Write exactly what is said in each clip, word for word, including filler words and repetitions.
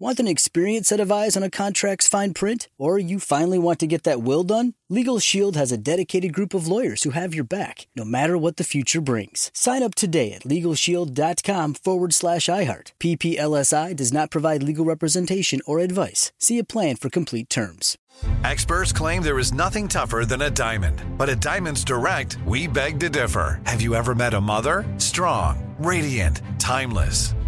Want an experienced set of eyes on a contract's fine print? Or you finally want to get that will done? LegalShield has a dedicated group of lawyers who have your back, no matter what the future brings. Sign up today at LegalShield.com forward slash iHeart. P P L S I does not provide legal representation or advice. See a plan for complete terms. Experts claim there is nothing tougher than a diamond. But at Diamonds Direct, we beg to differ. Have you ever met a mother? Strong, radiant, timeless.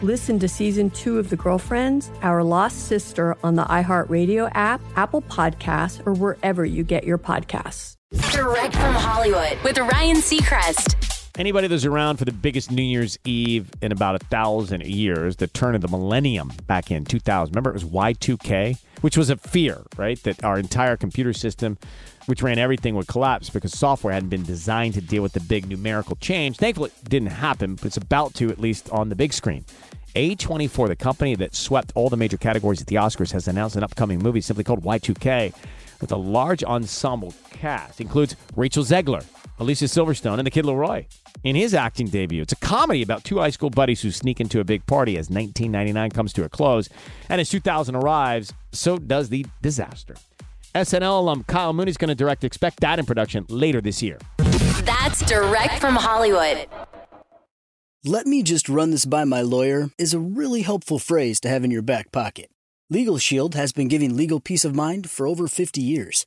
Listen to season two of The Girlfriends, Our Lost Sister on the iHeartRadio app, Apple Podcasts, or wherever you get your podcasts. Direct from Hollywood with Ryan Seacrest. Anybody that's around for the biggest New Year's Eve in about a thousand years, the turn of the millennium back in two thousand. Remember, it was Y two K, which was a fear, right? That our entire computer system, which ran everything, would collapse because software hadn't been designed to deal with the big numerical change. Thankfully, it didn't happen, but it's about to, at least on the big screen. A twenty-four, the company that swept all the major categories at the Oscars, has announced an upcoming movie simply called Y two K. With a large ensemble cast, includes Rachel Zegler, Alicia Silverstone, and the Kid Laroi in his acting debut. It's a comedy about two high school buddies who sneak into a big party as nineteen ninety-nine comes to a close. And as two thousand arrives, so does the disaster. S N L alum Kyle Mooney is going to direct. Expect that in production later this year. That's direct from Hollywood. Let me just run this by my lawyer is a really helpful phrase to have in your back pocket. LegalShield has been giving legal peace of mind for over fifty years.